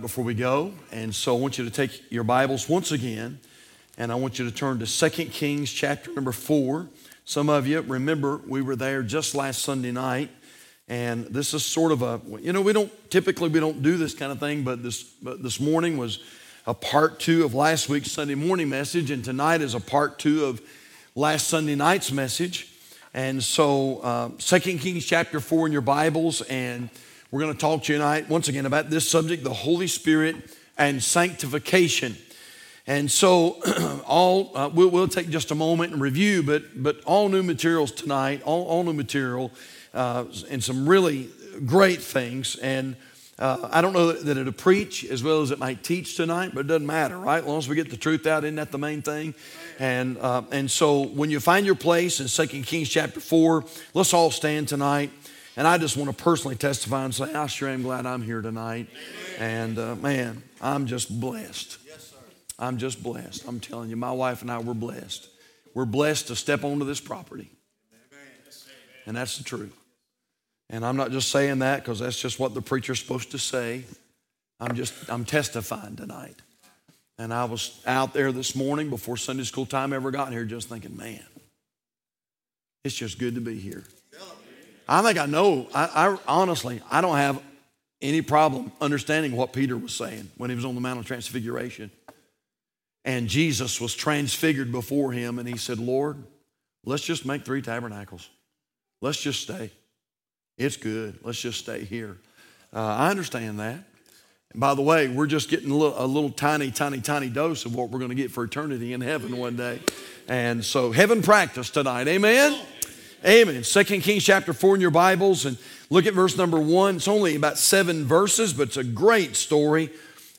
Before we go, and so I want you to take your Bibles once again, and I want you to turn to 2 Kings chapter number 4. Some of you remember we were there just last Sunday night, and this is sort of a, you know, we don't typically do this kind of thing, but this morning was a part two of last week's Sunday morning message, and tonight is a part two of last Sunday night's message. And so 2 Kings chapter 4 in your Bibles, and we're going to talk to you tonight, once again, about this subject, the Holy Spirit and sanctification. And so we'll take just a moment and review, but all new materials tonight, all new material, and some really great things. And I don't know that it'll preach as well as it might teach tonight, but it doesn't matter, right? As long as we get the truth out, isn't that the main thing? And so when you find your place in 2 Kings chapter 4, let's all stand tonight. And I just want to personally testify and say, I sure am glad I'm here tonight. Amen. And man, I'm just blessed. Yes, sir. I'm just blessed. I'm telling you, my wife and I, we're blessed. We're blessed to step onto this property. Amen. And that's the truth. And I'm not just saying that because that's just what the preacher's supposed to say. I'm testifying tonight. And I was out there this morning before Sunday school time ever got here just thinking, man, it's just good to be here. I think I know, I honestly, I don't have any problem understanding what Peter was saying when he was on the Mount of Transfiguration. And Jesus was transfigured before him, and he said, Lord, let's just make 3 tabernacles. Let's just stay. It's good. Let's just stay here. I understand that. And by the way, we're just getting a little tiny dose of what we're going to get for eternity in heaven one day. And so heaven practice tonight. Amen? Amen. 2 Kings chapter 4 in your Bibles, and look at verse number 1. It's only about 7 verses, but it's a great story.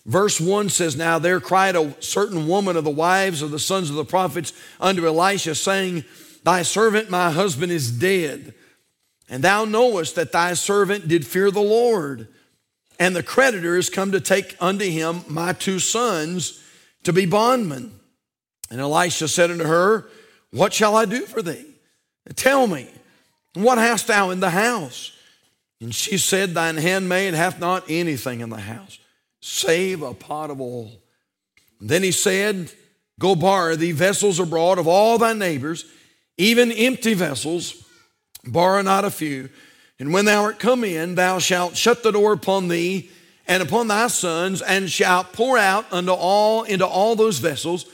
Verse 1 says, Now there cried a certain woman of the wives of the sons of the prophets unto Elisha, saying, Thy servant my husband is dead, and thou knowest that thy servant did fear the Lord, and the creditor is come to take unto him my 2 sons to be bondmen. And Elisha said unto her, What shall I do for thee? Tell me, what hast thou in the house? And she said, Thine handmaid hath not anything in the house, save a pot of oil. And then he said, Go borrow thee vessels abroad of all thy neighbors, even empty vessels, borrow not a few. And when thou art come in, thou shalt shut the door upon thee and upon thy sons, and shalt pour out into all those vessels,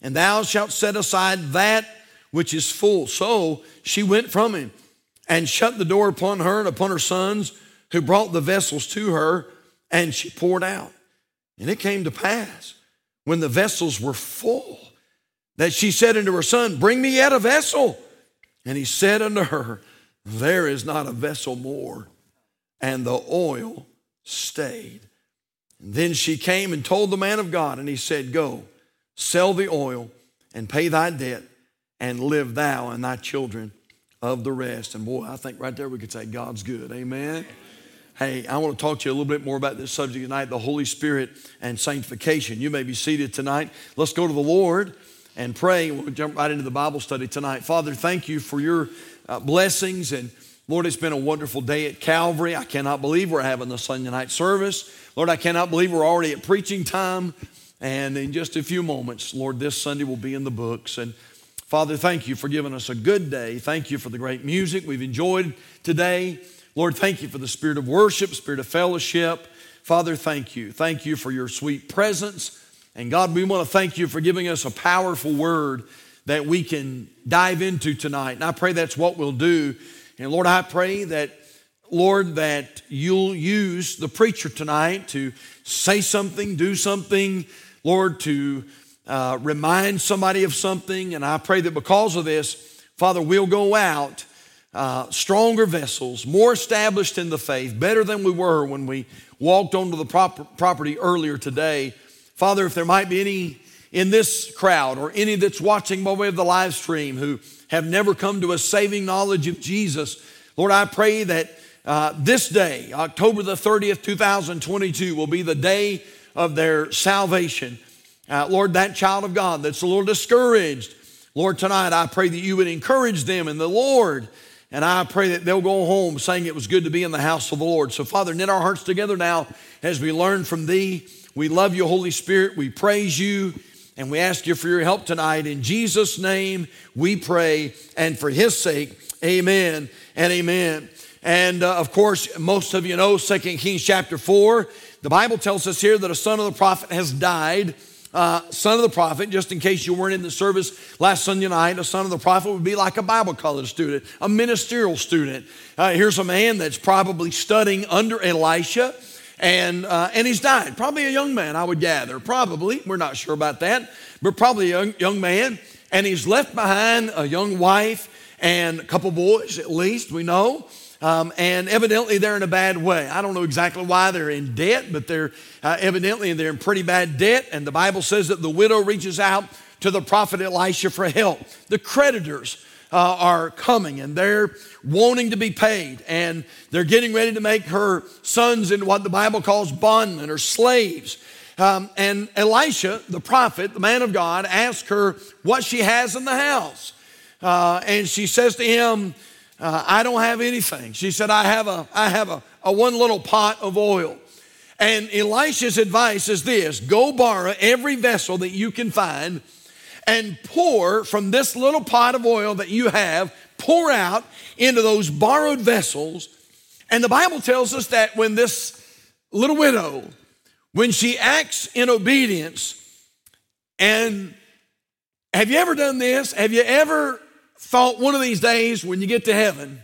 and thou shalt set aside that which is full. So she went from him and shut the door upon her and upon her sons, who brought the vessels to her, and she poured out. And it came to pass, when the vessels were full, that she said unto her son, Bring me yet a vessel. And he said unto her, There is not a vessel more. And the oil stayed. And then she came and told the man of God, and he said, Go, sell the oil and pay thy debt, and live thou and thy children of the rest. And boy, I think right there we could say God's good. Amen? Hey, I want to talk to you a little bit more about this subject tonight, the Holy Spirit and sanctification. You may be seated tonight. Let's go to the Lord and pray. We'll jump right into the Bible study tonight. Father, thank you for your blessings. And Lord, it's been a wonderful day at Calvary. I cannot believe we're having the Sunday night service. Lord, I cannot believe we're already at preaching time. And in just a few moments, Lord, this Sunday will be in the books. And Father, thank you for giving us a good day. Thank you for the great music we've enjoyed today. Lord, thank you for the spirit of worship, spirit of fellowship. Father, thank you. Thank you for your sweet presence. And God, we want to thank you for giving us a powerful word that we can dive into tonight. And I pray that's what we'll do. And Lord, I pray that, Lord, that you'll use the preacher tonight to say something, do something, Lord, to remind somebody of something. And I pray that because of this, Father, we'll go out stronger vessels, more established in the faith, better than we were when we walked onto the property earlier today. Father, if there might be any in this crowd or any that's watching by way of the live stream who have never come to a saving knowledge of Jesus, Lord, I pray that this day, October the 30th, 2022, will be the day of their salvation. Lord, that child of God that's a little discouraged, Lord, tonight I pray that you would encourage them in the Lord. And I pray that they'll go home saying it was good to be in the house of the Lord. So, Father, knit our hearts together now as we learn from thee. We love you, Holy Spirit. We praise you, and we ask you for your help tonight. In Jesus' name we pray, and for his sake, amen and amen. And, of course, most of you know 2 Kings chapter 4. The Bible tells us here that a son of the prophet has died. Son of the prophet, just in case you weren't in the service last Sunday night, a son of the prophet would be like a Bible college student, a ministerial student. Here's a man that's probably studying under Elisha, and he's died. Probably a young man, I would gather. Probably, we're not sure about that, but probably a young man. And he's left behind a young wife and a couple boys, at least, we know. And evidently they're in a bad way. I don't know exactly why they're in debt, but they're in pretty bad debt. And the Bible says that the widow reaches out to the prophet Elisha for help. The creditors are coming, and they're wanting to be paid. And they're getting ready to make her sons into what the Bible calls bondmen or slaves. And Elisha, the prophet, the man of God, asks her what she has in the house. And she says to him, I don't have anything. She said, I have a one little pot of oil. And Elisha's advice is this: go borrow every vessel that you can find and pour from this little pot of oil that you have, pour out into those borrowed vessels. And the Bible tells us that when this little widow, when she acts in obedience, and have you ever done this? Have you ever thought one of these days when you get to heaven,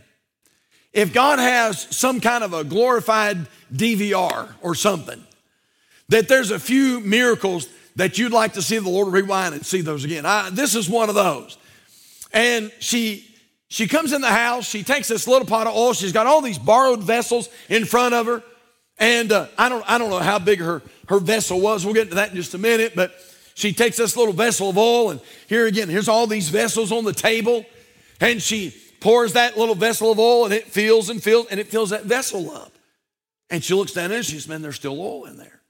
if God has some kind of a glorified DVR or something, that there's a few miracles that you'd like to see the Lord rewind and see those again? This is one of those. And she comes in the house. She takes this little pot of oil. She's got all these borrowed vessels in front of her. And I don't know how big her vessel was. We'll get to that in just a minute, but she takes this little vessel of oil, and here again, here's all these vessels on the table, and she pours that little vessel of oil, and it fills and fills, and it fills that vessel up. And she looks down and she says, man, there's still oil in there.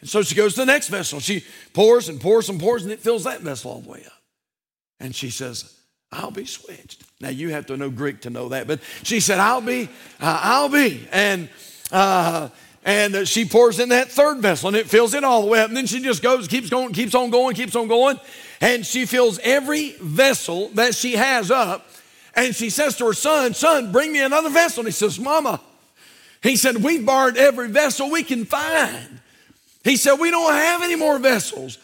And so she goes to the next vessel. She pours and pours and pours, and it fills that vessel all the way up. And she says, I'll be switched. Now, you have to know Greek to know that, but she said, I'll be. And she pours in that third vessel, and it fills it all the way up. And then she just goes, keeps on going. And she fills every vessel that she has up. And she says to her son, bring me another vessel. And he says, Mama, he said, we've borrowed every vessel we can find. He said, we don't have any more vessels.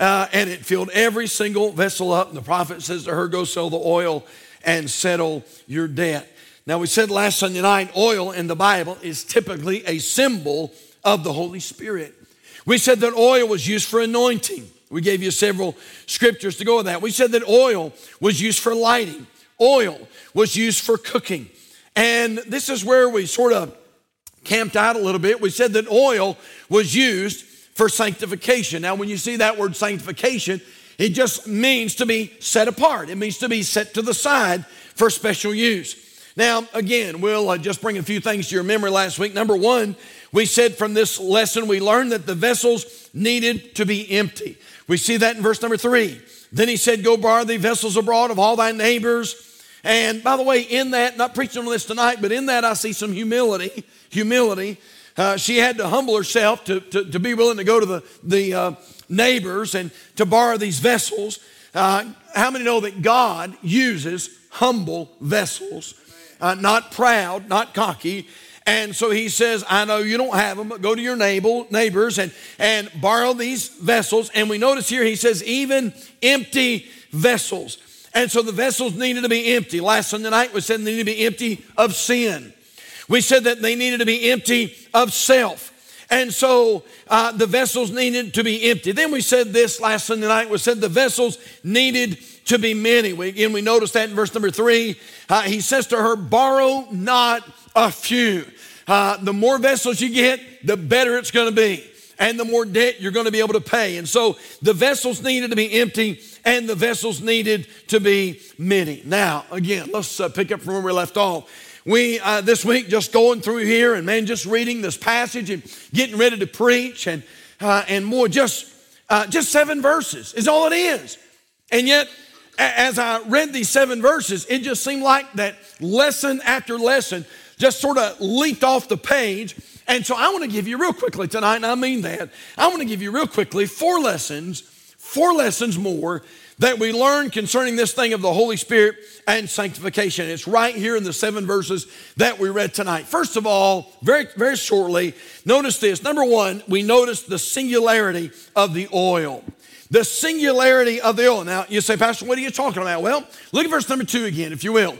And it filled every single vessel up. And the prophet says to her, go sell the oil and settle your debt. Now, we said last Sunday night, oil in the Bible is typically a symbol of the Holy Spirit. We said that oil was used for anointing. We gave you several scriptures to go with that. We said that oil was used for lighting. Oil was used for cooking. And this is where we sort of camped out a little bit. We said that oil was used for sanctification. Now, when you see that word sanctification, it just means to be set apart. It means to be set to the side for special use. Now, again, we'll just bring a few things to your memory last week. Number one, we said from this lesson, we learned that the vessels needed to be empty. We see that in verse number 3. Then he said, go borrow the vessels abroad of all thy neighbors. And by the way, in that, not preaching on this tonight, but in that I see some humility. She had to humble herself to be willing to go to the neighbors and to borrow these vessels. How many know that God uses humble vessels? Not proud, not cocky. And so he says, I know you don't have them, but go to your neighbors and borrow these vessels. And we notice here he says, even empty vessels. And so the vessels needed to be empty. Last Sunday night we said they needed to be empty of sin. We said that they needed to be empty of self. And so the vessels needed to be empty. Then we said this last Sunday night, we said the vessels needed to be many. We noticed that in verse number 3. He says to her, borrow not a few. The more vessels you get, the better it's going to be. And the more debt you're going to be able to pay. And so the vessels needed to be empty and the vessels needed to be many. Now, again, let's pick up from where we left off. We, this week, just going through here and, man, just reading this passage and getting ready to preach and more, just 7 verses is all it is. And yet, as I read these 7 verses, it just seemed like that lesson after lesson just sort of leaped off the page. And so I want to give you real quickly tonight, and I mean that, I want to give you real quickly 4 lessons more that we learn concerning this thing of the Holy Spirit and sanctification. It's right here in the 7 verses that we read tonight. First of all, very, very shortly, notice this. Number one, we notice the singularity of the oil. The singularity of the oil. Now, you say, Pastor, what are you talking about? Well, look at verse number 2 again, if you will.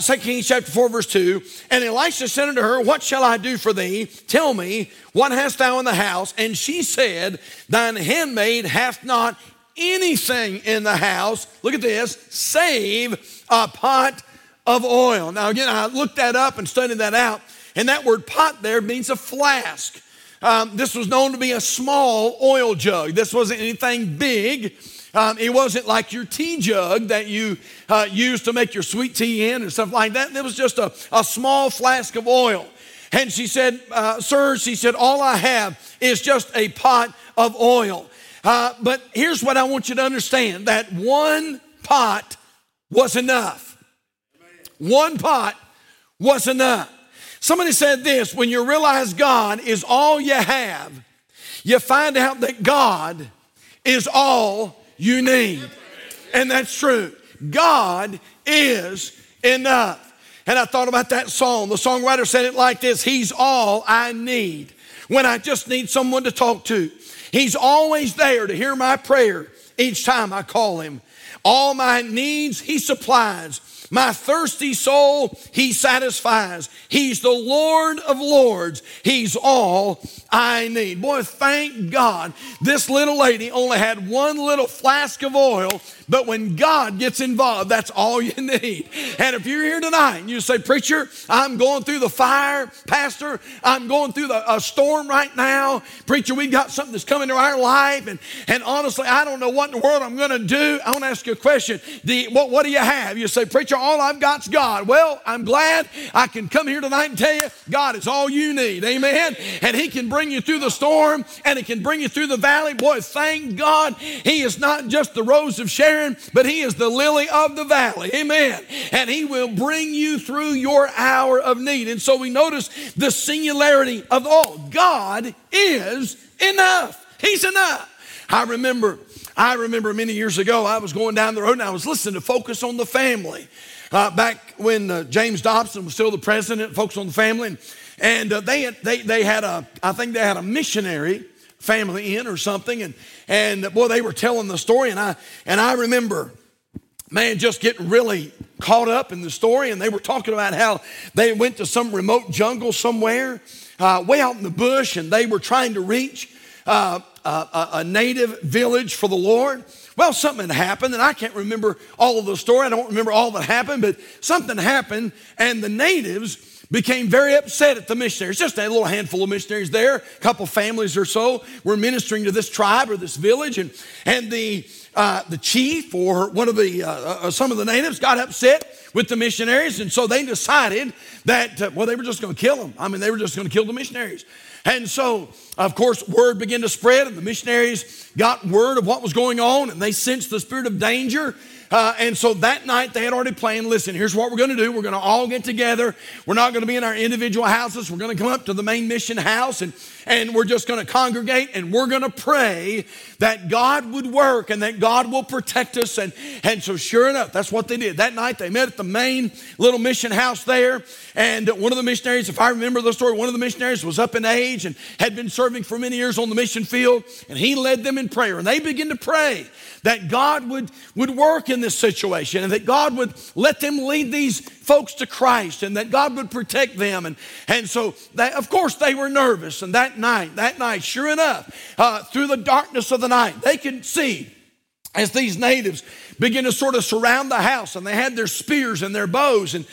2 Kings chapter 4, verse 2. And Elisha said unto her, What shall I do for thee? Tell me, what hast thou in the house? And she said, Thine handmaid hath not anything in the house. Look at this, save a pot of oil. Now, again, I looked that up and studied that out. And that word pot there means a flask. This was known to be a small oil jug. This wasn't anything big. It wasn't like your tea jug that you used to make your sweet tea in and stuff like that. It was just a small flask of oil. And she said, Sir, she said, all I have is just a pot of oil. But here's what I want you to understand, that one pot was enough. One pot was enough. Somebody said this, when you realize God is all you have, you find out that God is all you need. And that's true. God is enough. And I thought about that song. The songwriter said it like this, He's all I need. When I just need someone to talk to, He's always there to hear my prayer each time I call Him. All my needs, He supplies. My thirsty soul, He satisfies. He's the Lord of lords. He's all I need. Boy, thank God this little lady only had one little flask of oil, but when God gets involved, that's all you need. And if you're here tonight and you say, Preacher, I'm going through the fire. Pastor, I'm going through a storm right now. Preacher, we've got something that's coming to our life, and honestly, I don't know what in the world I'm going to do. I want to ask you a question. What do you have? You say, Preacher, all I've got's God. Well, I'm glad I can come here tonight and tell you, God is all you need. Amen. And He can bring you through the storm, and He can bring you through the valley. Boy, thank God He is not just the rose of Sharon, but He is the lily of the valley. Amen. And He will bring you through your hour of need. And so we notice the singularity of all. God is enough. He's enough. I remember many years ago, I was going down the road and I was listening to Focus on the Family. Back when James Dobson was still the president, Focus on the Family. And they had a missionary family in or something. And boy, they were telling the story. And I remember, man, just getting really caught up in the story. And they were talking about how they went to some remote jungle somewhere, way out in the bush. And they were trying to reach a native village for the Lord. Well, something happened, and I can't remember all of the story. I don't remember all that happened, but something happened, and the natives became very upset at the missionaries. Just a little handful of missionaries there, a couple families or so were ministering to this tribe or this village, and the chief or one of the some of the natives got upset with the missionaries, and so they decided that they were just going to kill them. I mean, they were just going to kill the missionaries. And so, of course, word began to spread, and the missionaries got word of what was going on, and they sensed the spirit of danger. And so that night they had already planned, listen, here's what we're going to do. We're going to all get together. We're not going to be in our individual houses. We're going to come up to the main mission house, and we're just going to congregate, and we're going to pray that God would work and that God will protect us. And so sure enough, that's what they did. That night they met at the main little mission house there. And one of the missionaries, if I remember the story, one of the missionaries was up in age and had been serving for many years on the mission field. And he led them in prayer. And they began to pray that God would work in this situation, and that God would let them lead these folks to Christ, and that God would protect them. And so, of course, they were nervous. And that night, sure enough, through the darkness of the night, they could see as these natives began to sort of surround the house, and they had their spears and their bows, and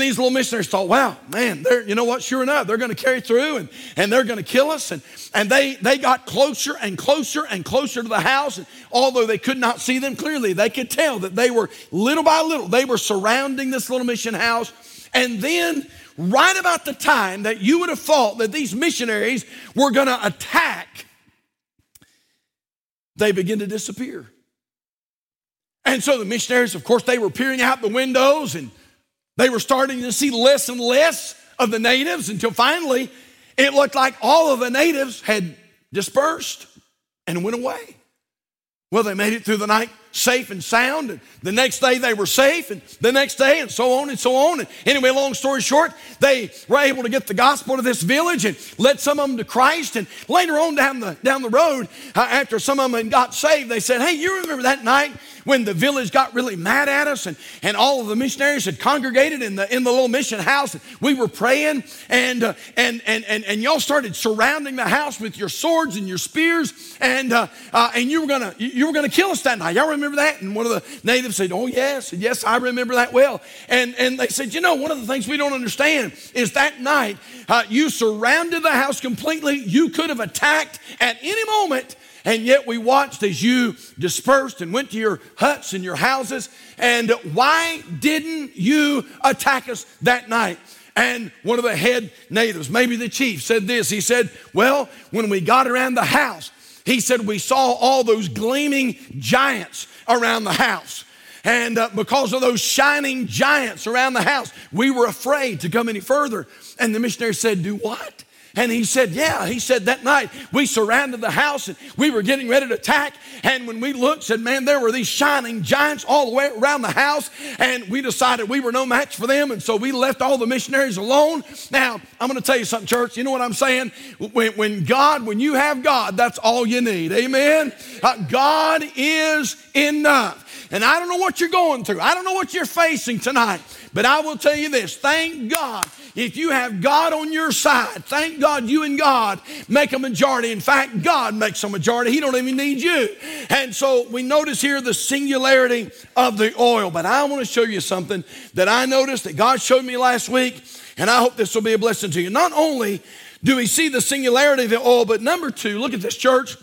these little missionaries thought, wow, man, you know what, sure enough, they're going to carry through, and they're going to kill us, and they got closer and closer and closer to the house, and although they could not see them clearly, they could tell that they were, little by little, they were surrounding this little mission house. And then right about the time that you would have thought that these missionaries were going to attack, they begin to disappear. And so the missionaries, of course, they were peering out the windows and they were starting to see less and less of the natives until finally it looked like all of the natives had dispersed and went away. Well, they made it through the night safe and sound, and the next day they were safe, and the next day, and so on and so on. And anyway, long story short, they were able to get the gospel to this village and led some of them to Christ. And later on down the road, after some of them had got saved, they said, "Hey, you remember that night when the village got really mad at us, and all of the missionaries had congregated in the little mission house, and we were praying, and y'all started surrounding the house with your swords and your spears, and you were gonna kill us that night. Y'all remember that?" And one of the natives said, "Oh, yes, I remember that well." And they said, "You know, one of the things we don't understand is that night you surrounded the house completely. You could have attacked at any moment, and yet we watched as you dispersed and went to your huts and your houses. And why didn't you attack us that night?" And one of the head natives, maybe the chief, said this. He said, "Well, when we got around the house," he said, "we saw all those gleaming giants around the house. And because of those shining giants around the house, we were afraid to come any further." And the missionary said, "Do what?" And he said, "Yeah." He said, "That night we surrounded the house and we were getting ready to attack. And when we looked," said, "man, there were these shining giants all the way around the house. And we decided we were no match for them. And so we left all the missionaries alone." Now, I'm going to tell you something, church. You know what I'm saying? When you have God, that's all you need. Amen? God is enough. And I don't know what you're going through. I don't know what you're facing tonight. But I will tell you this, thank God if you have God on your side. Thank God you and God make a majority. In fact, God makes a majority. He don't even need you. And so we notice here the singularity of the oil. But I want to show you something that I noticed that God showed me last week, and I hope this will be a blessing to you. Not only do we see the singularity of the oil, but number two, look at this, church.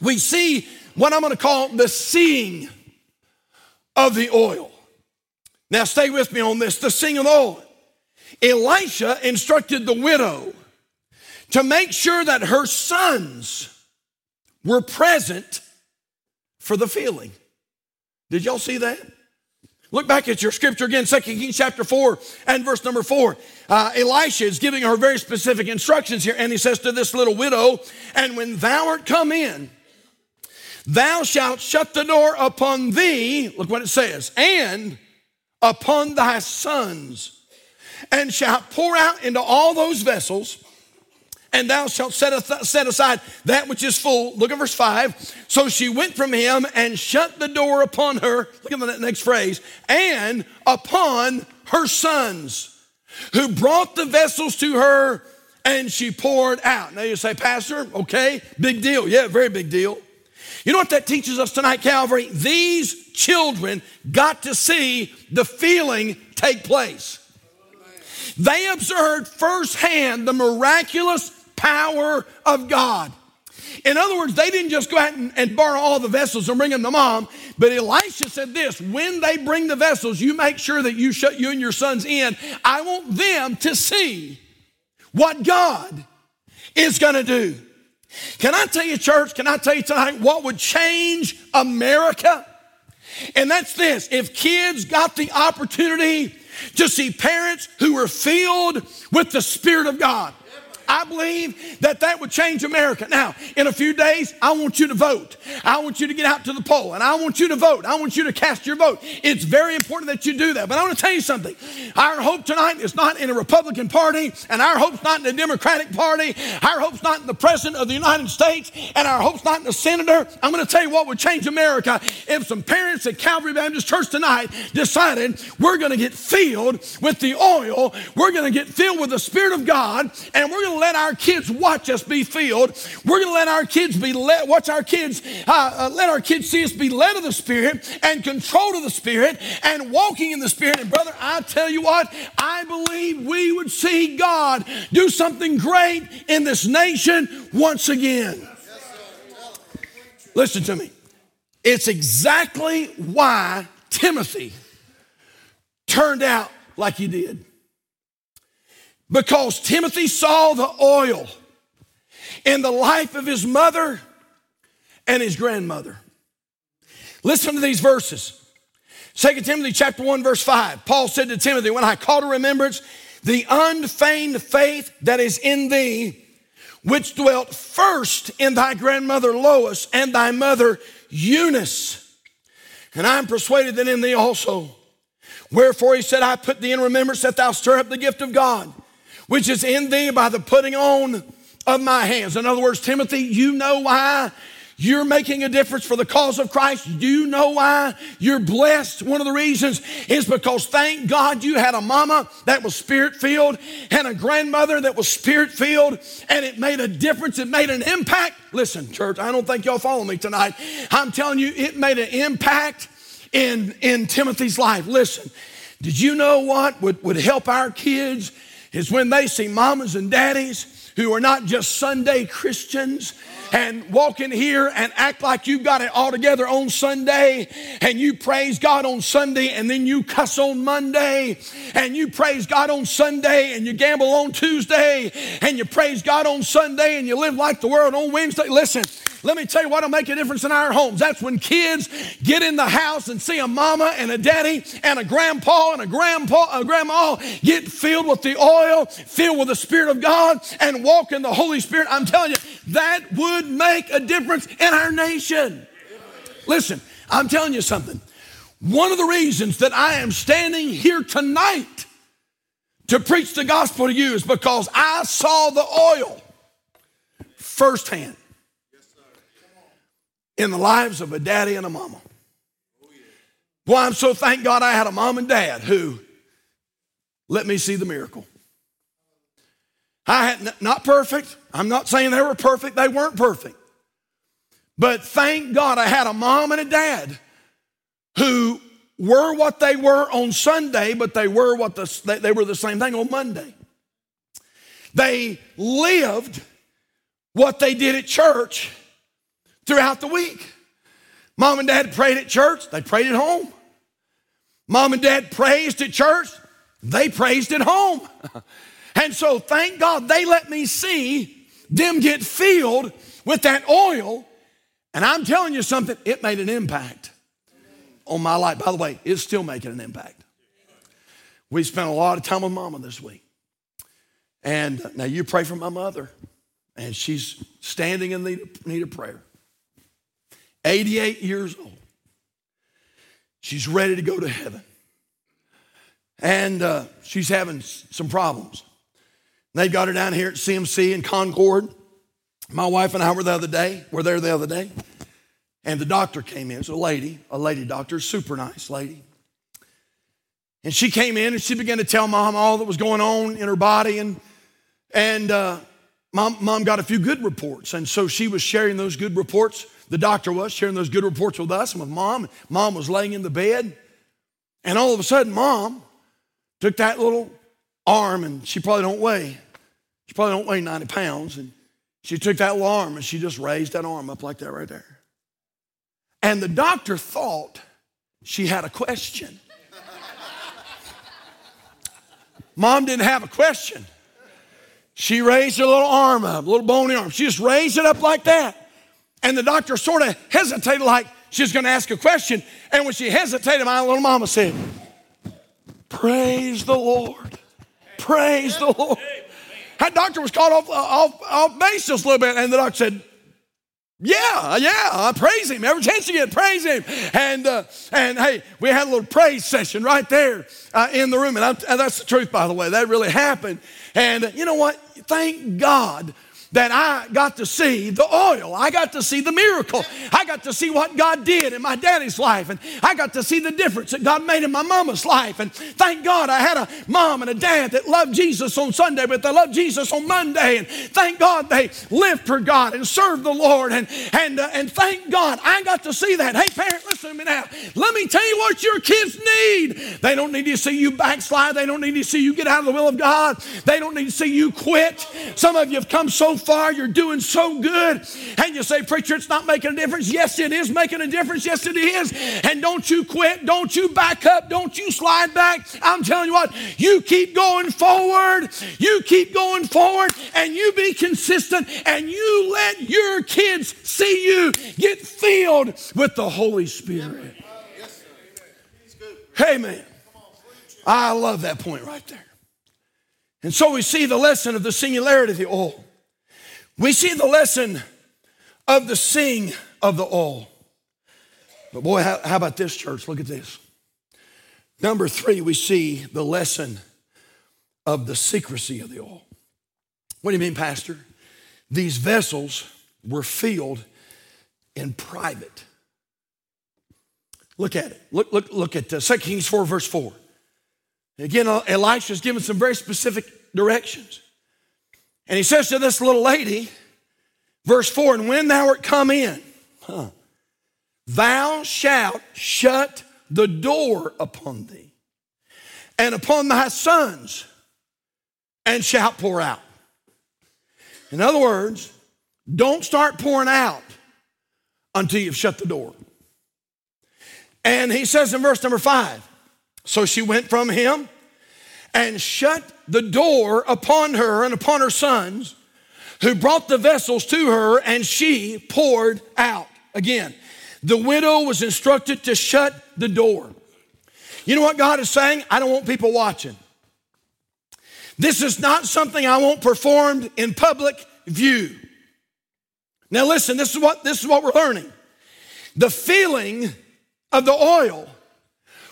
We see what I'm going to call the seeing of the oil. Now stay with me on this, the seeing of the oil. Elisha instructed the widow to make sure that her sons were present for the feeling. Did y'all see that? Look back at your scripture again, 2 Kings chapter 4 and verse number 4. Elisha is giving her very specific instructions here, and he says to this little widow, "And when thou art come in, thou shalt shut the door upon thee," look what it says, "and upon thy sons, and shalt pour out into all those vessels, and thou shalt set aside that which is full." Look at verse 5. So she went from him and shut the door upon her. Look at the next phrase. "And upon her sons, who brought the vessels to her, and she poured out." Now you say, "Pastor, okay, big deal." Yeah, very big deal. You know what that teaches us tonight, Calvary? These children got to see the feeling take place. They observed firsthand the miraculous power of God. In other words, they didn't just go out and borrow all the vessels and bring them to mom, but Elisha said this, "When they bring the vessels, you make sure that you shut you and your sons in. I want them to see what God is going to do." Can I tell you, church, can I tell you tonight what would change America? And that's this, if kids got the opportunity to see parents who were filled with the Spirit of God. I believe that would change America. Now, in a few days, I want you to vote. I want you to get out to the poll, and I want you to vote. I want you to cast your vote. It's very important that you do that. But I want to tell you something. Our hope tonight is not in a Republican Party, and our hope's not in a Democratic Party. Our hope's not in the President of the United States, and our hope's not in the Senator. I'm going to tell you what would change America if some parents at Calvary Baptist Church tonight decided we're going to get filled with the oil, we're going to get filled with the Spirit of God, and we're going to let our kids watch us be filled. We're going to let our kids see us be led of the Spirit and controlled of the Spirit and walking in the Spirit. And brother, I tell you what, I believe we would see God do something great in this nation once again. Listen to me. It's exactly why Timothy turned out like he did. Because Timothy saw the oil in the life of his mother and his grandmother. Listen to these verses. 2 Timothy chapter 1, verse 5, Paul said to Timothy, when I call to remembrance the unfeigned faith that is in thee, which dwelt first in thy grandmother Lois and thy mother Eunice. And I am persuaded that in thee also. Wherefore he said, I put thee in remembrance that thou stir up the gift of God, which is in thee by the putting on of my hands. In other words, Timothy, you know why you're making a difference for the cause of Christ. You know why you're blessed. One of the reasons is because, thank God, you had a mama that was Spirit-filled and a grandmother that was Spirit-filled, and it made a difference. It made an impact. Listen, church, I don't think y'all follow me tonight. I'm telling you, it made an impact in Timothy's life. Listen, did you know what would help our kids is when they see mamas and daddies who are not just Sunday Christians and walk in here and act like you've got it all together on Sunday, and you praise God on Sunday, and then you cuss on Monday, and you praise God on Sunday, and you gamble on Tuesday, and you praise God on Sunday, and you live like the world on Wednesday. Listen, let me tell you what'll make a difference in our homes. That's when kids get in the house and see a mama and a daddy and a grandpa and a grandma get filled with the oil, filled with the Spirit of God, and walk in the Holy Spirit. I'm telling you, that would make a difference in our nation. Listen, I'm telling you something. One of the reasons that I am standing here tonight to preach the gospel to you is because I saw the oil firsthand in the lives of a daddy and a mama. Boy, I'm so thank God I had a mom and dad who let me see the miracle. I had not perfect. I'm not saying they were perfect. They weren't perfect. But thank God I had a mom and a dad who were what they were on Sunday, but they were they were the same thing on Monday. They lived what they did at church throughout the week. Mom and dad prayed at church. They prayed at home. Mom and dad praised at church. They praised at home. And so thank God they let me see them get filled with that oil. And I'm telling you something, it made an impact on my life. By the way, it's still making an impact. We spent a lot of time with Mama this week. And now you pray for my mother. And she's standing in need of prayer. 88 years old. She's ready to go to heaven. And she's having some problems. They got her down here at CMC in Concord. My wife and I were there the other day. And the doctor came in. It's a lady doctor, super nice lady. And she came in and she began to tell Mom all that was going on in her body. And Mom got a few good reports. And so she was sharing those good reports. The doctor was sharing those good reports with us and with Mom. Mom was laying in the bed. And all of a sudden, Mom took that little arm, and she probably don't weigh 90 pounds, and she took that little arm, and she just raised that arm up like that right there. And the doctor thought she had a question. Mom didn't have a question. She raised her little arm up, little bony arm. She just raised it up like that. And the doctor sort of hesitated like she was going to ask a question. And when she hesitated, my little mama said, praise the Lord. Praise the Lord. That doctor was caught off base just a little bit. And the doctor said, I praise him. Every chance you get, praise him. And hey, we had a little praise session right there in the room. And that's the truth, by the way. That really happened. And you know what? Thank God that I got to see the oil. I got to see the miracle. I got to see what God did in my daddy's life. And I got to see the difference that God made in my mama's life. And thank God I had a mom and a dad that loved Jesus on Sunday, but they loved Jesus on Monday. And thank God they lived for God and served the Lord. And thank God I got to see that. Hey, parent, listen to me now. Let me tell you what your kids need. They don't need to see you backslide. They don't need to see you get out of the will of God. They don't need to see you quit. Some of you have come so far, you're doing so good, and you say, preacher, it's not making a difference. Yes, it is making a difference. Yes, it is. And don't you quit. Don't you back up. Don't you slide back. I'm telling you what, you keep going forward. You keep going forward, and you be consistent, and you let your kids see you get filled with the Holy Spirit. Amen. I love that point right there. And so we see the lesson of the singularity of the oil. We see the lesson of the sing of the oil. But boy, how about this, church? Look at this. Number three, we see the lesson of the secrecy of the oil. What do you mean, Pastor? These vessels were filled in private. Look at it. Look at 2 Kings 4, verse 4. Again, Elisha is given some very specific directions. And he says to this little lady, verse 4, and when thou art come in, thou shalt shut the door upon thee and upon thy sons and shalt pour out. In other words, don't start pouring out until you've shut the door. And he says in verse number 5, so she went from him and shut the door upon her and upon her sons, who brought the vessels to her, and she poured out. Again, the widow was instructed to shut the door. You know what God is saying? I don't want people watching. This is not something I want performed in public view. Now listen, this is what we're learning. The filling of the oil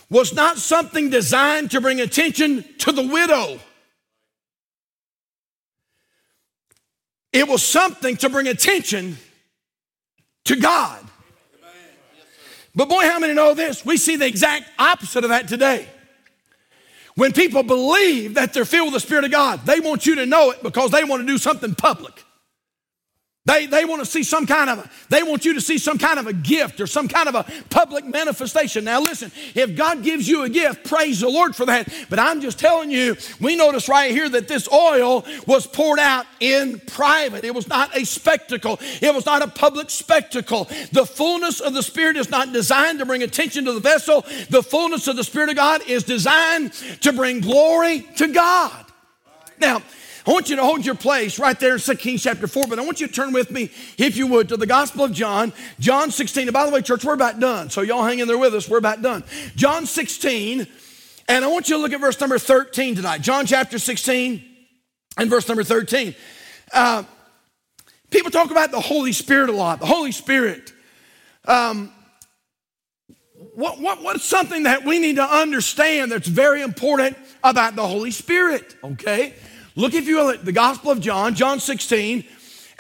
was not something designed to bring attention to the widow. It was something to bring attention to God. But boy, how many know this? We see the exact opposite of that today. When people believe that they're filled with the Spirit of God, they want you to know it because they want to do something public. They want to see some kind of a gift or some kind of a public manifestation. Now listen, if God gives you a gift, praise the Lord for that. But I'm just telling you, we notice right here that this oil was poured out in private. It was not a spectacle. It was not a public spectacle. The fullness of the Spirit is not designed to bring attention to the vessel. The fullness of the Spirit of God is designed to bring glory to God. Now, I want you to hold your place right there in 2 Kings chapter 4, but I want you to turn with me, if you would, to the Gospel of John, John 16. And by the way, church, we're about done, so y'all hang in there with us. We're about done. John 16, and I want you to look at verse number 13 tonight. John chapter 16 and verse number 13. People talk about the Holy Spirit a lot, the Holy Spirit. What's something that we need to understand that's very important about the Holy Spirit, okay? Look, if you will, at the Gospel of John, John 16,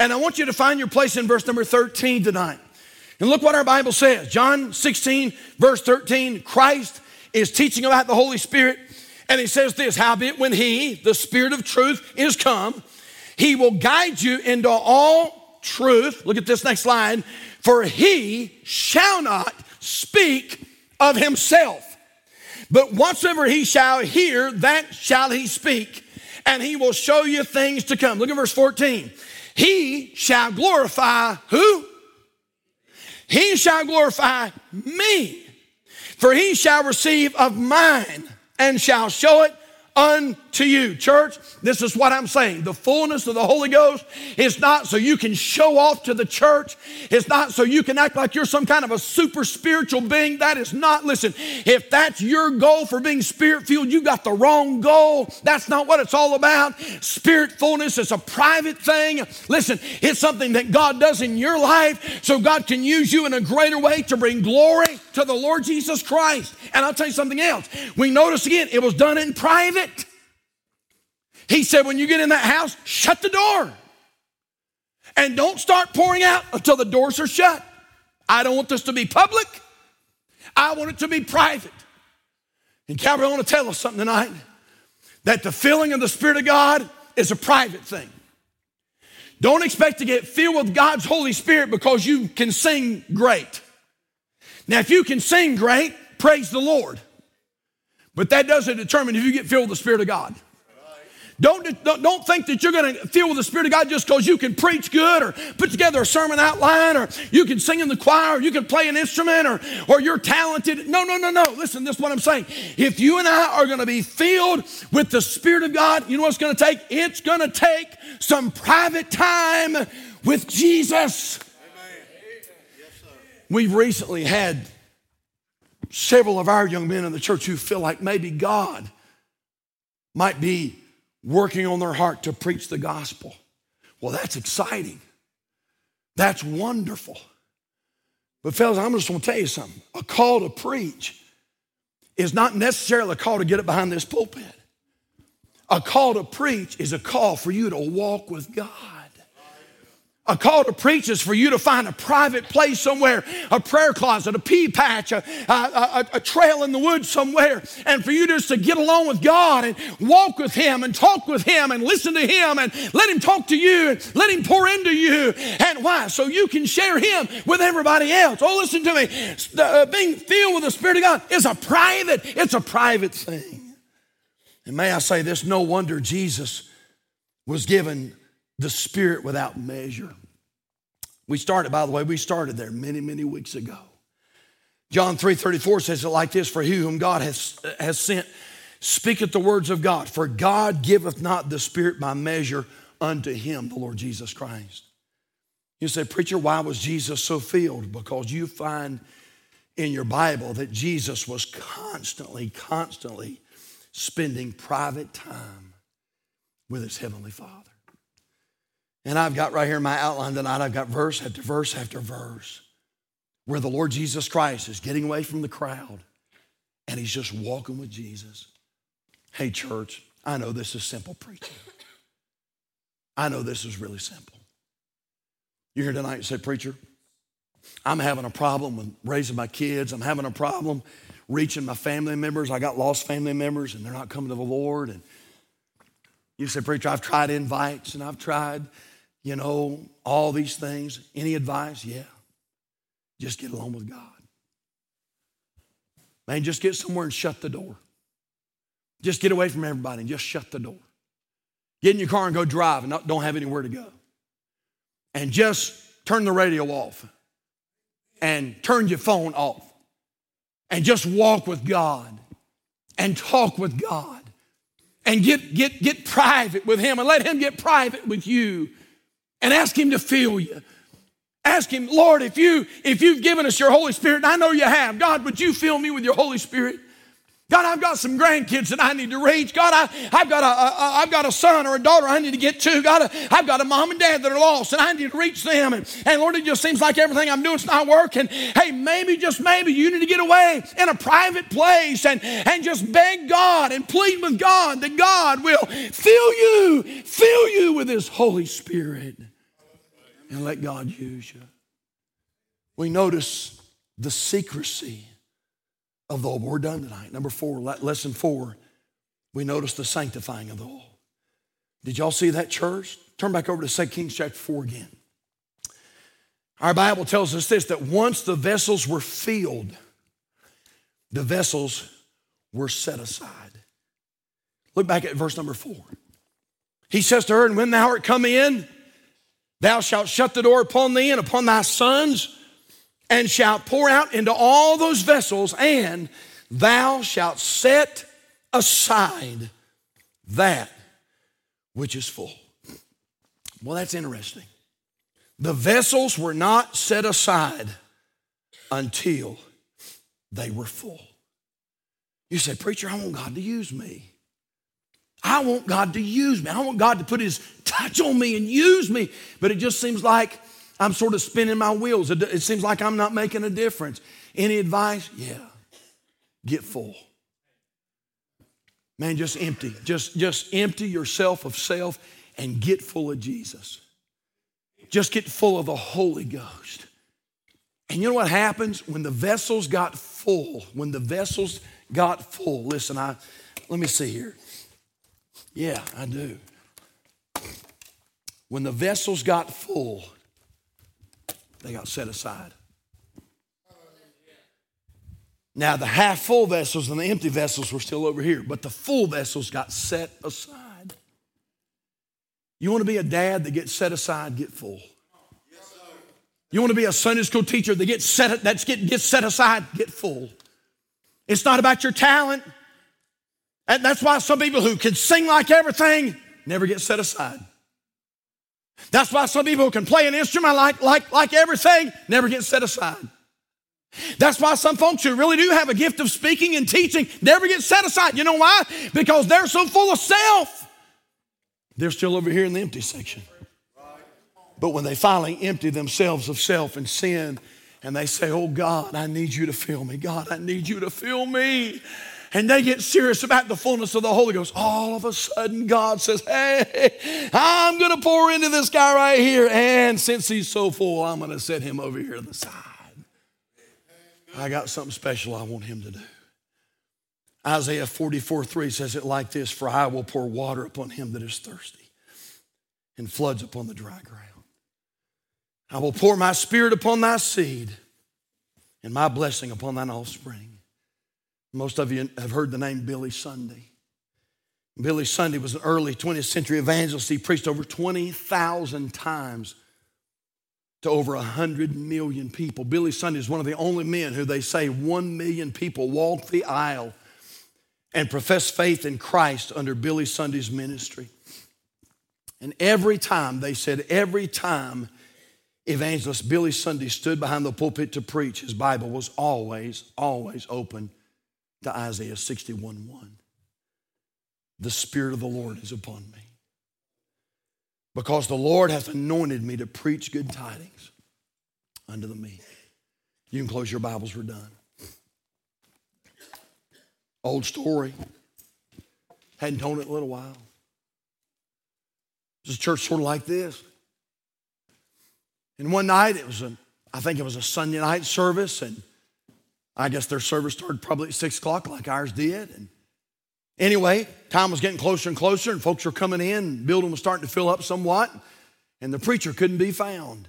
and I want you to find your place in verse number 13 tonight. And look what our Bible says. John 16, verse 13, Christ is teaching about the Holy Spirit, and he says this, howbeit when he, the Spirit of truth, is come, he will guide you into all truth. Look at this next line. For he shall not speak of himself, but whatsoever he shall hear, that shall he speak. And he will show you things to come. Look at verse 14. He shall glorify who? He shall glorify me. For he shall receive of mine and shall show it unto you. Church, this is what I'm saying. The fullness of the Holy Ghost is not so you can show off to the church. It's not so you can act like you're some kind of a super spiritual being. That is not, listen, if that's your goal for being spirit-filled, you got the wrong goal. That's not what it's all about. Spirit fullness is a private thing. Listen, it's something that God does in your life so God can use you in a greater way to bring glory to the Lord Jesus Christ. And I'll tell you something else. We notice again, it was done in private. He said, when you get in that house, shut the door. And don't start pouring out until the doors are shut. I don't want this to be public. I want it to be private. And Calvary, I want to tell us something tonight, that the filling of the Spirit of God is a private thing. Don't expect to get filled with God's Holy Spirit because you can sing great. Now, if you can sing great, praise the Lord. But that doesn't determine if you get filled with the Spirit of God. Don't think that you're going to feel with the Spirit of God just because you can preach good or put together a sermon outline or you can sing in the choir or you can play an instrument or you're talented. No. Listen, this is what I'm saying. If you and I are going to be filled with the Spirit of God, you know what it's going to take? It's going to take some private time with Jesus. Amen. We've recently had several of our young men in the church who feel like maybe God might be working on their heart to preach the gospel. Well, that's exciting. That's wonderful. But fellas, I'm just gonna tell you something. A call to preach is not necessarily a call to get up behind this pulpit. A call to preach is a call for you to walk with God. A call to preach is for you to find a private place somewhere, a prayer closet, a pea patch, a trail in the woods somewhere, and for you just to get along with God and walk with Him and talk with Him and listen to Him and let Him talk to you and let Him pour into you. And why? So you can share Him with everybody else. Oh, listen to me. Being filled with the Spirit of God is a private thing. And may I say this, no wonder Jesus was given the Spirit without measure. We started there many, many weeks ago. John 3:34 says it like this, for he whom God has sent speaketh the words of God, for God giveth not the Spirit by measure unto him, the Lord Jesus Christ. You say, preacher, why was Jesus so filled? Because you find in your Bible that Jesus was constantly spending private time with his heavenly Father. And I've got right here in my outline tonight, I've got verse after verse after verse where the Lord Jesus Christ is getting away from the crowd and he's just walking with Jesus. Hey, church, I know this is simple preaching. I know this is really simple. You're here tonight and say, preacher, I'm having a problem with raising my kids. I'm having a problem reaching my family members. I got lost family members and they're not coming to the Lord. And you say, preacher, I've tried invites and I've tried all these things. Any advice? Yeah. Just get along with God. Man, just get somewhere and shut the door. Just get away from everybody and just shut the door. Get in your car and go drive and don't have anywhere to go. And just turn the radio off and turn your phone off and just walk with God and talk with God and get private with him and let him get private with you. And ask him to fill you. Ask him, Lord, if you've given us your Holy Spirit, and I know you have, God, would you fill me with your Holy Spirit? God, I've got some grandkids that I need to reach. God, I've got a son or a daughter I need to get to. God, I've got a mom and dad that are lost, and I need to reach them. And Lord, it just seems like everything I'm doing is not working. Hey, maybe, just maybe, you need to get away in a private place and just beg God and plead with God that God will fill you with his Holy Spirit. And let God use you. We notice the secrecy of the oil. We're done tonight. Number 4, lesson 4. We notice the sanctifying of the oil. Did y'all see that, church? Turn back over to 2 Kings chapter 4 again. Our Bible tells us this, that once the vessels were filled, the vessels were set aside. Look back at verse number 4. He says to her, and when thou art come in, thou shalt shut the door upon thee and upon thy sons, and shalt pour out into all those vessels, and thou shalt set aside that which is full. Well, that's interesting. The vessels were not set aside until they were full. You say, preacher, I want God to use me. I want God to use me. I want God to put his touch on me and use me. But it just seems like I'm sort of spinning my wheels. It seems like I'm not making a difference. Any advice? Yeah. Get full. Man, just empty. Just empty yourself of self and get full of Jesus. Just get full of the Holy Ghost. And you know what happens? When the vessels got full. Listen, let me see here. Yeah, I do. When the vessels got full, they got set aside. Now, the half full vessels and the empty vessels were still over here, but the full vessels got set aside. You want to be a dad that gets set aside, get full. You want to be a Sunday school teacher that gets set aside, get full. It's not about your talent. And that's why some people who can sing like everything never get set aside. That's why some people who can play an instrument like everything never get set aside. That's why some folks who really do have a gift of speaking and teaching never get set aside. You know why? Because they're so full of self. They're still over here in the empty section. But when they finally empty themselves of self and sin, and they say, oh, God, I need you to fill me. God, I need you to fill me. And they get serious about the fullness of the Holy Ghost. All of a sudden, God says, hey, I'm going to pour into this guy right here. And since he's so full, I'm going to set him over here to the side. I got something special I want him to do. Isaiah 44:3 says it like this, for I will pour water upon him that is thirsty and floods upon the dry ground. I will pour my spirit upon thy seed and my blessing upon thine offspring. Most of you have heard the name Billy Sunday. Billy Sunday was an early 20th century evangelist. He preached over 20,000 times to over 100 million people. Billy Sunday is one of the only men who they say 1 million people walked the aisle and professed faith in Christ under Billy Sunday's ministry. And every time, they said, every time evangelist Billy Sunday stood behind the pulpit to preach, his Bible was always, always open to Isaiah 61:1. The Spirit of the Lord is upon me, because the Lord hath anointed me to preach good tidings unto the meek. You can close your Bibles, we're done. Old story. Hadn't told it in a little while. It was a church sort of like this. And one night, it was I think it was a Sunday night service, and I guess their service started probably at 6 o'clock like ours did. And anyway, time was getting closer and closer, and folks were coming in. The building was starting to fill up somewhat, and the preacher couldn't be found.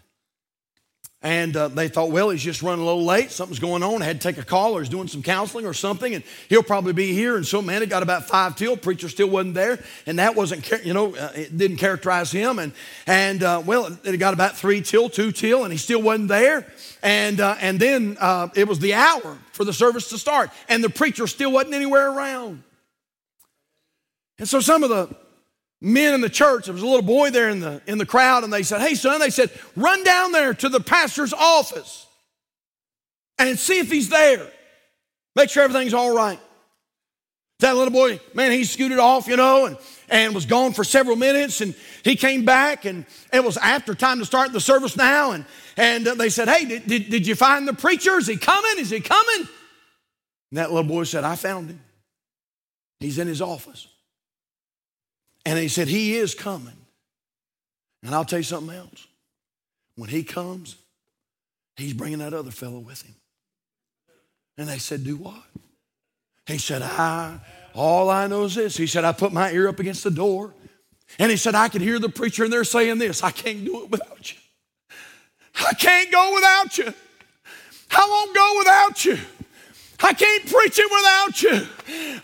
And they thought, well, he's just running a little late. Something's going on. I had to take a call, or he's doing some counseling or something, and he'll probably be here. And so, man, it got about 5 till. Preacher still wasn't there, and that wasn't, it didn't characterize him. And well, it got about 3 till, 2 till, and he still wasn't there. And then it was the hour for the service to start, and the preacher still wasn't anywhere around. And so some of the men in the church, there was a little boy there in the crowd, and they said, hey, son, they said, run down there to the pastor's office and see if he's there. Make sure everything's all right. That little boy, man, he scooted off, and was gone for several minutes, and he came back, and it was after time to start the service now, and they said, hey, did you find the preacher? Is he coming? Is he coming? And that little boy said, I found him. He's in his office. And he said, he is coming. And I'll tell you something else. When he comes, he's bringing that other fellow with him. And they said, do what? He said, all I know is this. He said, I put my ear up against the door. And he said, I can hear the preacher and they're saying this, I can't do it without you. I can't go without you. I won't go without you. I can't preach it without you.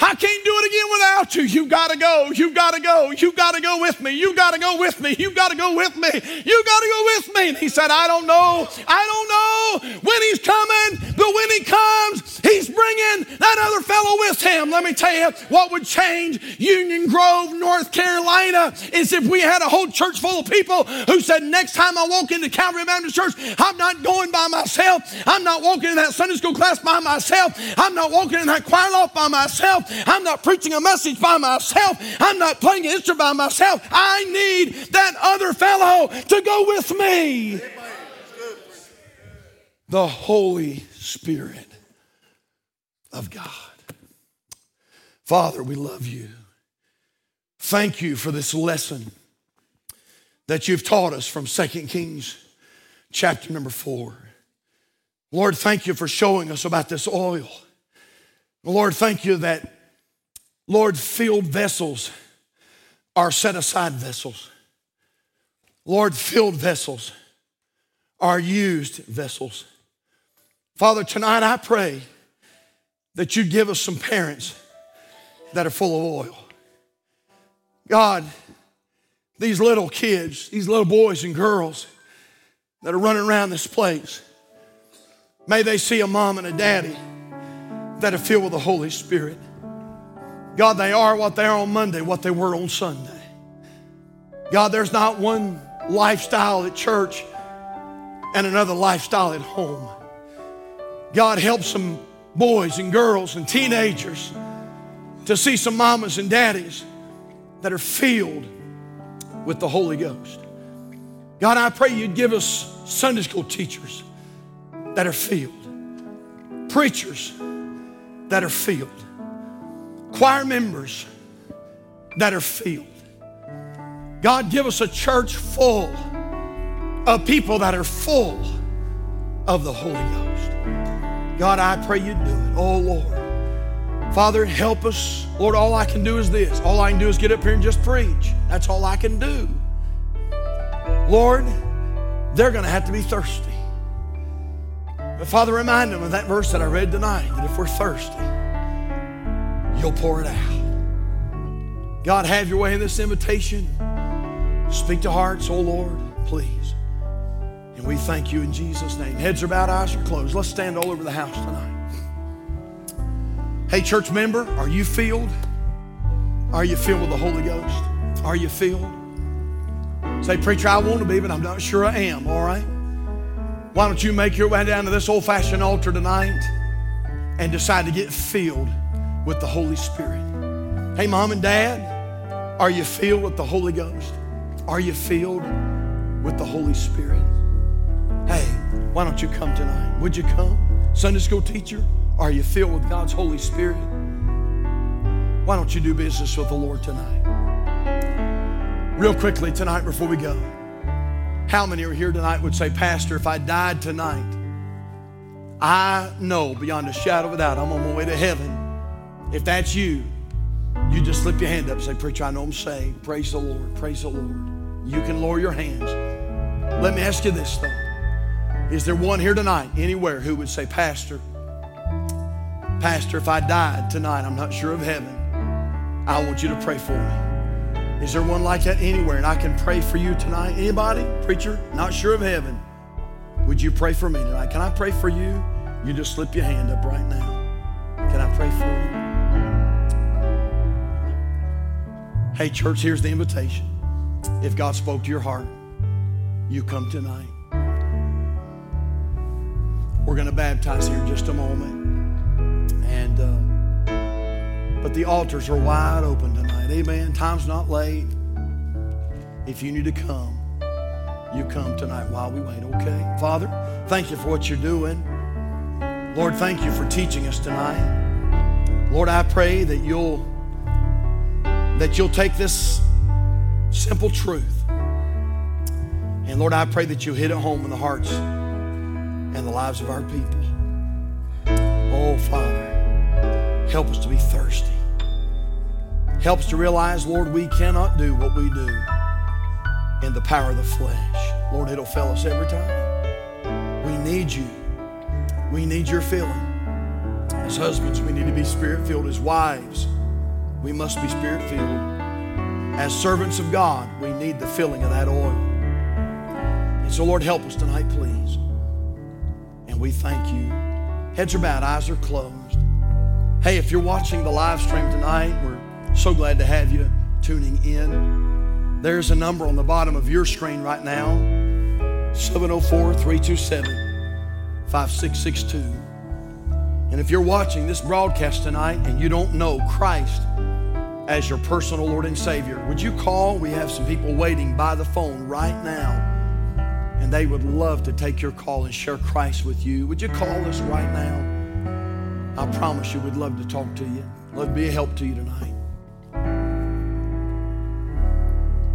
I can't do it again without you. You've got to go. You've got to go. You've got to go with me. You've got to go with me. You've got to go with me. You've got to go with me. And he said, I don't know when he's coming, but when he comes, he's bringing that other fellow with him. Let me tell you what would change Union Grove, North Carolina, is if we had a whole church full of people who said, next time I walk into Calvary Baptist Church, I'm not going by myself. I'm not walking in that Sunday school class by myself. I'm not walking in that choir loft by myself. I'm not preaching a message by myself. I'm not playing an instrument by myself. I need that other fellow to go with me. The Holy Spirit of God. Father, we love you. Thank you for this lesson that you've taught us from 2 Kings chapter number 4. Lord, thank you for showing us about this oil. Lord, thank you that, Lord, filled vessels are set-aside vessels. Lord, filled vessels are used vessels. Father, tonight I pray that you give us some parents that are full of oil. God, these little kids, these little boys and girls that are running around this place, may they see a mom and a daddy that are filled with the Holy Spirit. God, they are what they are on Monday, what they were on Sunday. God, there's not one lifestyle at church and another lifestyle at home. God help some boys and girls and teenagers to see some mamas and daddies that are filled with the Holy Ghost. God, I pray you'd give us Sunday school teachers that are filled, preachers that are filled, choir members that are filled. God, give us a church full of people that are full of the Holy Ghost. God, I pray you'd do it. Oh, Lord. Father, help us. Lord, all I can do is this. All I can do is get up here and just preach. That's all I can do. Lord, they're going to have to be thirsty. But Father, remind them of that verse that I read tonight, that if we're thirsty, you'll pour it out. God, have your way in this invitation. Speak to hearts, oh Lord, please. And we thank you in Jesus' name. Heads are bowed, eyes are closed. Let's stand all over the house tonight. Hey, church member, are you filled? Are you filled with the Holy Ghost? Are you filled? Say, preacher, I want to be, but I'm not sure I am, all right? Why don't you make your way down to this old-fashioned altar tonight and decide to get filled with the Holy Spirit? Hey, mom and dad, are you filled with the Holy Ghost? Are you filled with the Holy Spirit? Hey, why don't you come tonight? Would you come? Sunday school teacher, are you filled with God's Holy Spirit? Why don't you do business with the Lord tonight? Real quickly tonight before we go, how many are here tonight would say, Pastor, if I died tonight, I know beyond a shadow of a doubt I'm on my way to heaven. If that's you, you just slip your hand up and say, preacher, I know I'm saved. Praise the Lord. Praise the Lord. You can lower your hands. Let me ask you this though. Is there one here tonight, anywhere, who would say, Pastor, if I died tonight, I'm not sure of heaven. I want you to pray for me. Is there one like that anywhere? And I can pray for you tonight. Anybody? Preacher, not sure of heaven. Would you pray for me tonight? Can I pray for you? You just slip your hand up right now. Can I pray for you? Hey, church, here's the invitation. If God spoke to your heart, you come tonight. We're going to baptize here in just a moment. But the altars are wide open tonight. Amen. Time's not late. If you need to come, you come tonight while we wait, okay? Father, thank you for what you're doing. Lord, thank you for teaching us tonight. Lord, I pray that you'll take this simple truth. And Lord, I pray that you'll hit it home in the hearts and the lives of our people. Oh, Father, help us to be thirsty. Help us to realize, Lord, we cannot do what we do in the power of the flesh. Lord, it'll fail us every time. We need you. We need your filling. As husbands, we need to be Spirit-filled. As wives, we must be Spirit-filled. As servants of God, we need the filling of that oil. And so, Lord, help us tonight, please. We thank you. Heads are bowed, eyes are closed. Hey, if you're watching the live stream tonight, we're so glad to have you tuning in. There's a number on the bottom of your screen right now, 704-327-5662. And if you're watching this broadcast tonight and you don't know Christ as your personal Lord and Savior, would you call? We have some people waiting by the phone right now, and they would love to take your call and share Christ with you. Would you call us right now? I promise you we'd love to talk to you. Love to be a help to you tonight.